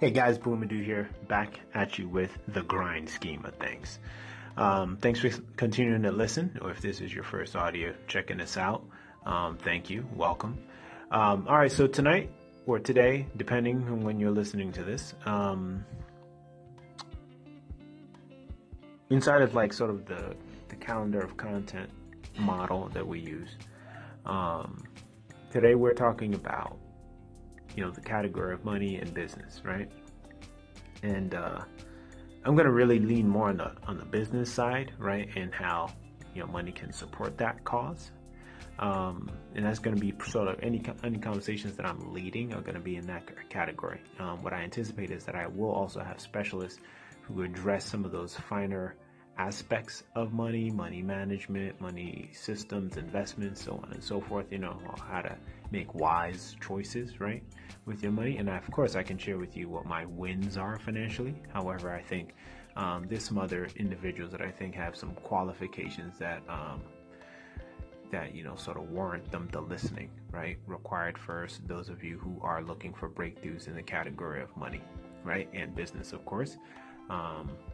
Hey guys, Buihe Madu here, back at you with the grind scheme of things. Thanks for continuing to listen, or if this is your first audio, checking us out. Thank you, welcome. All right, so tonight, or today, depending on when you're listening to this, inside of like sort of the calendar of content model that we use, today we're talking about, you know, the category of money and business, right? And I'm gonna really lean more on the business side, right? And how, you know, money can support that cause. And that's gonna be sort of any conversations that I'm leading are gonna be in that category. What I anticipate is that I will also have specialists who address some of those finer aspects of money, money management, money systems, investments, so on and so forth, you know, how to make wise choices, right, with your money. And of course I can share with you what my wins are financially. However, I think there's some other individuals that I think have some qualifications that, that, you know, sort of warrant them the listening, right, required first, those of you who are looking for breakthroughs in the category of money, right, and business, of course.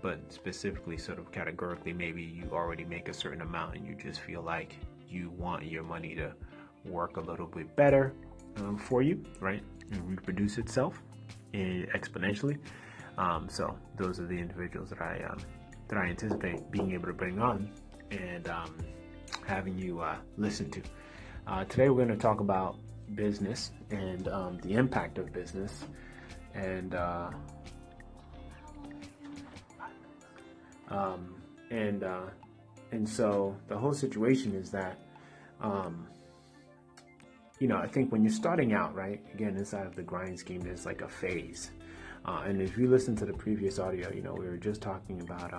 But specifically, sort of categorically, maybe you already make a certain amount and you just feel like you want your money to work a little bit better for you, right? And reproduce itself exponentially. So those are the individuals that I anticipate being able to bring on and having you listen to. Today we're going to talk about business and the impact of business and so the whole situation is that, you know, I think when you're starting out, right, again, inside of the grind scheme, there's like a phase. And if you listen to the previous audio, you know, we were just talking about,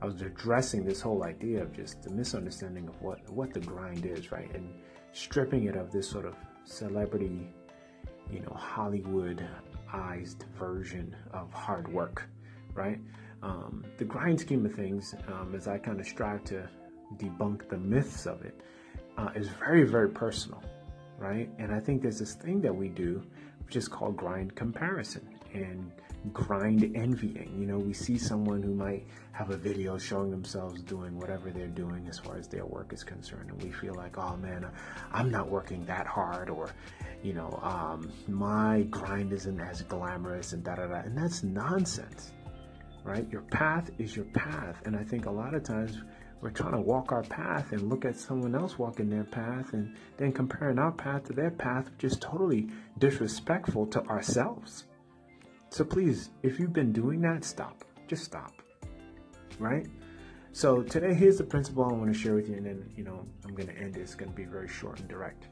I was addressing this whole idea of just the misunderstanding of what the grind is, right, and stripping it of this sort of celebrity, you know, Hollywood-ized version of hard work, right? The grind scheme of things, as I kind of strive to debunk the myths of it, is very, very personal, right? And I think there's this thing that we do, which is called grind comparison and grind envying. You know, we see someone who might have a video showing themselves doing whatever they're doing as far as their work is concerned, and we feel like, oh man, I'm not working that hard, or, you know, my grind isn't as glamorous, and da-da-da, and that's nonsense. Right? Your path is your path. And I think a lot of times we're trying to walk our path and look at someone else walking their path and then comparing our path to their path, which is totally disrespectful to ourselves. So please, if you've been doing that, stop. Just stop. Right? So today, here's the principle I want to share with you, and then, you know, I'm going to end it. It's going to be very short and direct.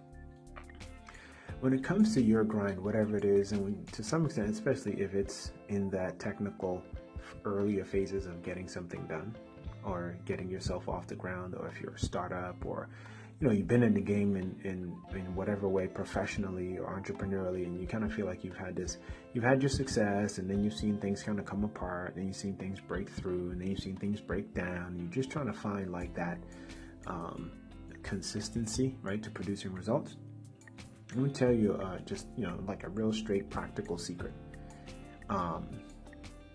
When it comes to your grind, whatever it is, and when, to some extent, especially if it's in that technical earlier phases of getting something done or getting yourself off the ground, or if you're a startup, or, you know, you've been in the game in whatever way, professionally or entrepreneurially, and you kind of feel like you've had your success, and then you've seen things kind of come apart, and you've seen things break through, and then you've seen things break down, and you're just trying to find like that consistency, right, to producing results. Let me tell you just, you know, like a real straight practical secret.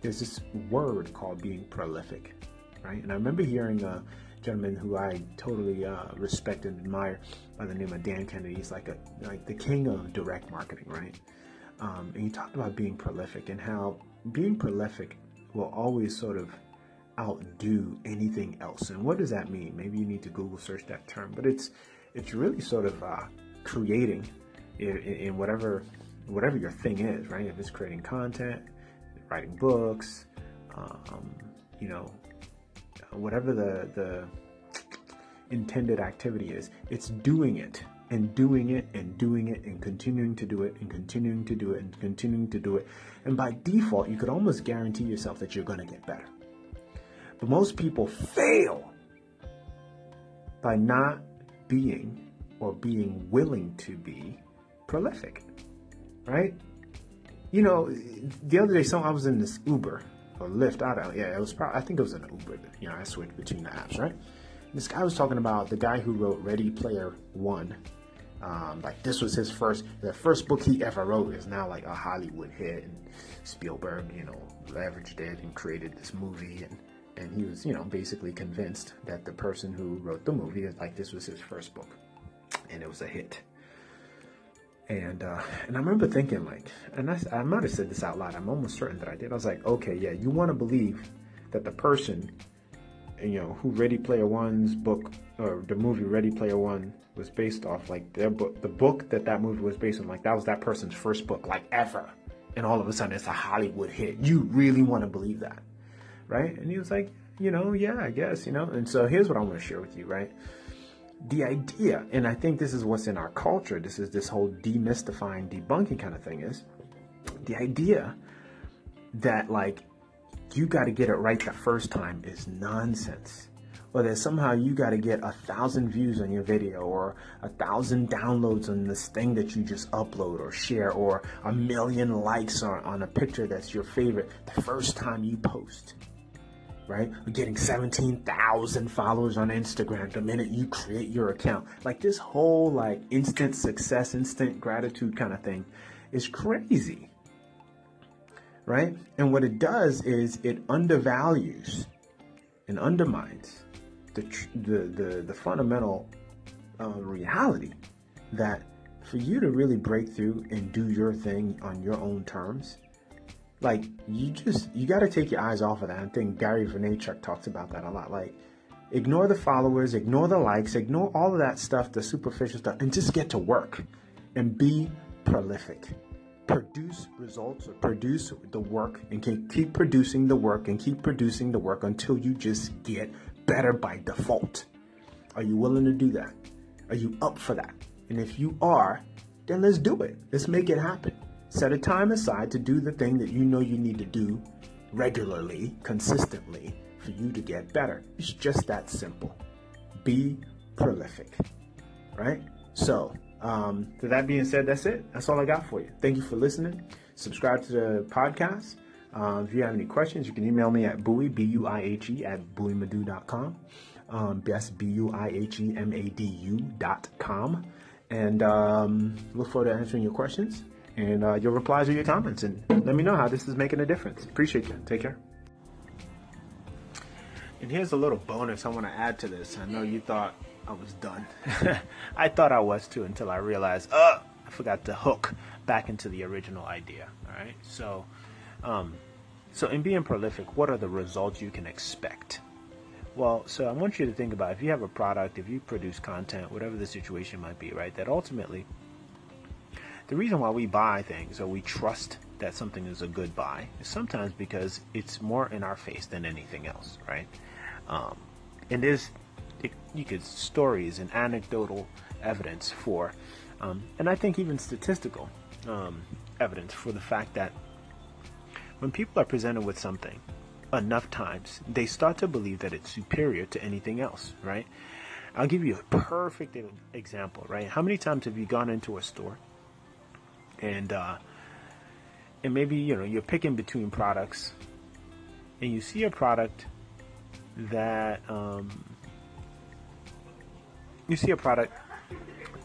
There's this word called being prolific, right? And I remember hearing a gentleman who I totally respect and admire by the name of Dan Kennedy. He's like the king of direct marketing, right? And he talked about being prolific and how being prolific will always sort of outdo anything else. And what does that mean? Maybe you need to Google search that term, but it's really sort of creating in whatever your thing is, right? If it's creating content, writing books, you know, whatever the intended activity is, it's doing it and doing it and doing it and continuing to do it and continuing to do it and continuing to do it. And by default, you could almost guarantee yourself that you're going to get better. But most people fail by not being or being willing to be prolific, right? You know, the other day, I was in this Uber or Lyft. I think it was an Uber. You know, I switched between the apps, right? And this guy was talking about the guy who wrote Ready Player One. Like this was his first book he ever wrote is now like a Hollywood hit, and Spielberg, you know, leveraged it and created this movie, and he was, you know, basically convinced that the person who wrote the movie, like this was his first book, and it was a hit. And I remember thinking, like, and I might have said this out loud, I'm almost certain that I did. I was like, okay, yeah, you want to believe that the person, you know, who Ready Player One's book, or the movie Ready Player One was based off, like their book, the book that movie was based on, like that was that person's first book, like ever. And all of a sudden it's a Hollywood hit. You really want to believe that, right? And he was like, you know, yeah, I guess, you know. And so here's what I want to share with you, right? The idea, and I think this is what's in our culture, this is this whole demystifying, debunking kind of thing, is the idea that like you got to get it right the first time is nonsense, or that somehow you got to get 1,000 views on your video, or 1,000 downloads on this thing that you just upload or share, or 1 million likes on a picture that's your favorite the first time you post. Right? We're getting 17,000 followers on Instagram the minute you create your account. Like this whole like instant success, instant gratitude kind of thing is crazy. Right? And what it does is it undervalues and undermines the fundamental reality that for you to really break through and do your thing on your own terms, like you got to take your eyes off of that. I think Gary Vaynerchuk talks about that a lot. Like, ignore the followers, ignore the likes, ignore all of that stuff, the superficial stuff, and just get to work and be prolific. Produce results, or produce the work, and keep producing the work and keep producing the work until you just get better by default. Are you willing to do that? Are you up for that? And if you are, then let's do it. Let's make it happen. Set a time aside to do the thing that you know you need to do regularly, consistently, for you to get better. It's just that simple. Be prolific, right? So, with that being said, that's it. That's all I got for you. Thank you for listening. Subscribe to the podcast. If you have any questions, you can email me at Buihe, B-U-I-H-E, at buihemadu.com. That's buihemadu.com. And look forward to answering your questions. And your replies or your comments, and let me know how this is making a difference. Appreciate you. Take care. And here's a little bonus I want to add to this. I know you thought I was done. I thought I was too, until I realized, I forgot to hook back into the original idea. All right. So, so in being prolific, what are the results you can expect? Well, so I want you to think about, if you have a product, if you produce content, whatever the situation might be, right, that ultimately, the reason why we buy things, or we trust that something is a good buy, is sometimes because it's more in our face than anything else, right? And there's stories and anecdotal evidence for, and I think even statistical evidence for the fact that when people are presented with something enough times, they start to believe that it's superior to anything else, right? I'll give you a perfect example, right? How many times have you gone into a store? And maybe, you know, you're picking between products, and you see a product that you see a product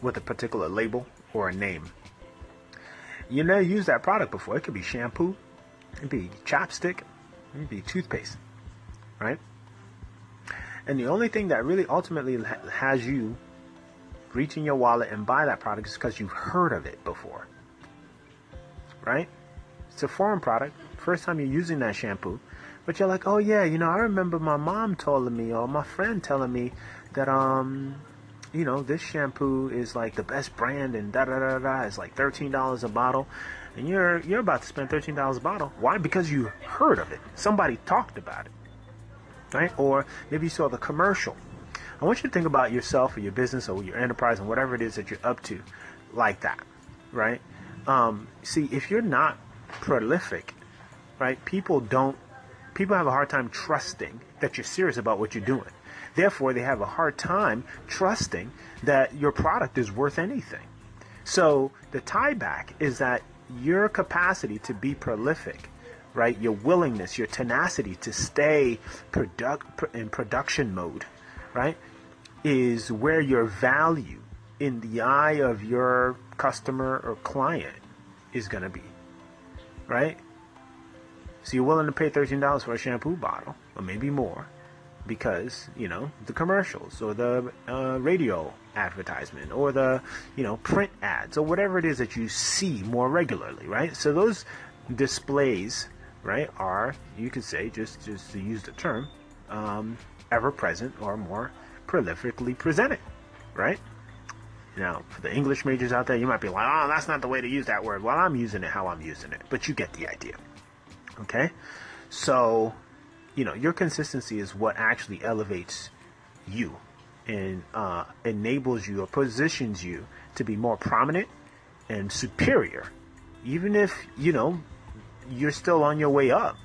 with a particular label or a name. You never used that product before. It could be shampoo, it could be chapstick, it could be toothpaste, right? And the only thing that really ultimately has you reach in your wallet and buy that product is because you've heard of it before. Right? It's a foreign product. First time you're using that shampoo. But you're like, oh yeah, you know, I remember my mom telling me, or my friend telling me that, you know, this shampoo is like the best brand, and da-da-da-da. It's like $13 a bottle. And you're about to spend $13 a bottle. Why? Because you heard of it. Somebody talked about it. Right? Or maybe you saw the commercial. I want you to think about yourself or your business or your enterprise and whatever it is that you're up to like that. Right? See, if you're not prolific, right, people have a hard time trusting that you're serious about what you're doing. Therefore, they have a hard time trusting that your product is worth anything. So the tie back is that your capacity to be prolific, right, your willingness, your tenacity to stay in production mode, right, is where your value in the eye of your customer or client is going to be, right? So you're willing to pay $13 for a shampoo bottle, or maybe more, because, you know, the commercials or the radio advertisement or the, you know, print ads or whatever it is that you see more regularly, right? So those displays, right, are, you could say, just to use the term, ever-present or more prolifically presented, right? Now, for the English majors out there, you might be like, oh, that's not the way to use that word. Well, I'm using it how I'm using it, but you get the idea, okay? So, you know, your consistency is what actually elevates you and enables you or positions you to be more prominent and superior. Even if, you know, you're still on your way up,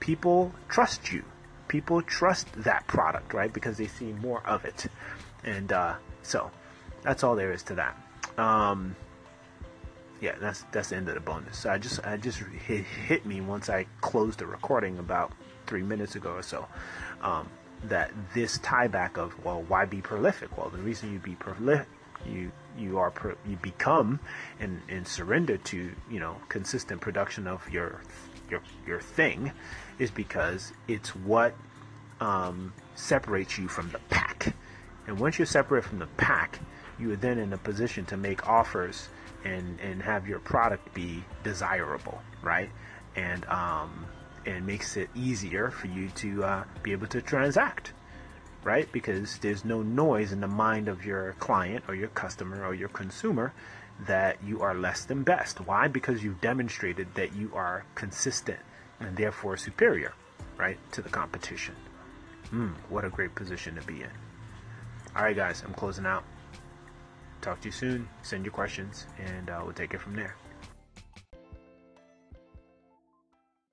people trust you. People trust that product, right? Because they see more of it. And so that's all there is to that. Yeah, that's the end of the bonus. So I just hit me once I closed the recording about 3 minutes ago or so, that this tie back of, well, why be prolific? Well, the reason you be prolific, you become and surrender to, you know, consistent production of your thing, is because it's what separates you from the pack. And once you're separate from the pack, you are then in a position to make offers and have your product be desirable, right? And makes it easier for you to be able to transact, right? Because there's no noise in the mind of your client or your customer or your consumer that you are less than best. Why? Because you've demonstrated that you are consistent and therefore superior, right, to the competition. What a great position to be in. All right, guys, I'm closing out. Talk to you soon. Send your questions, and we'll take it from there.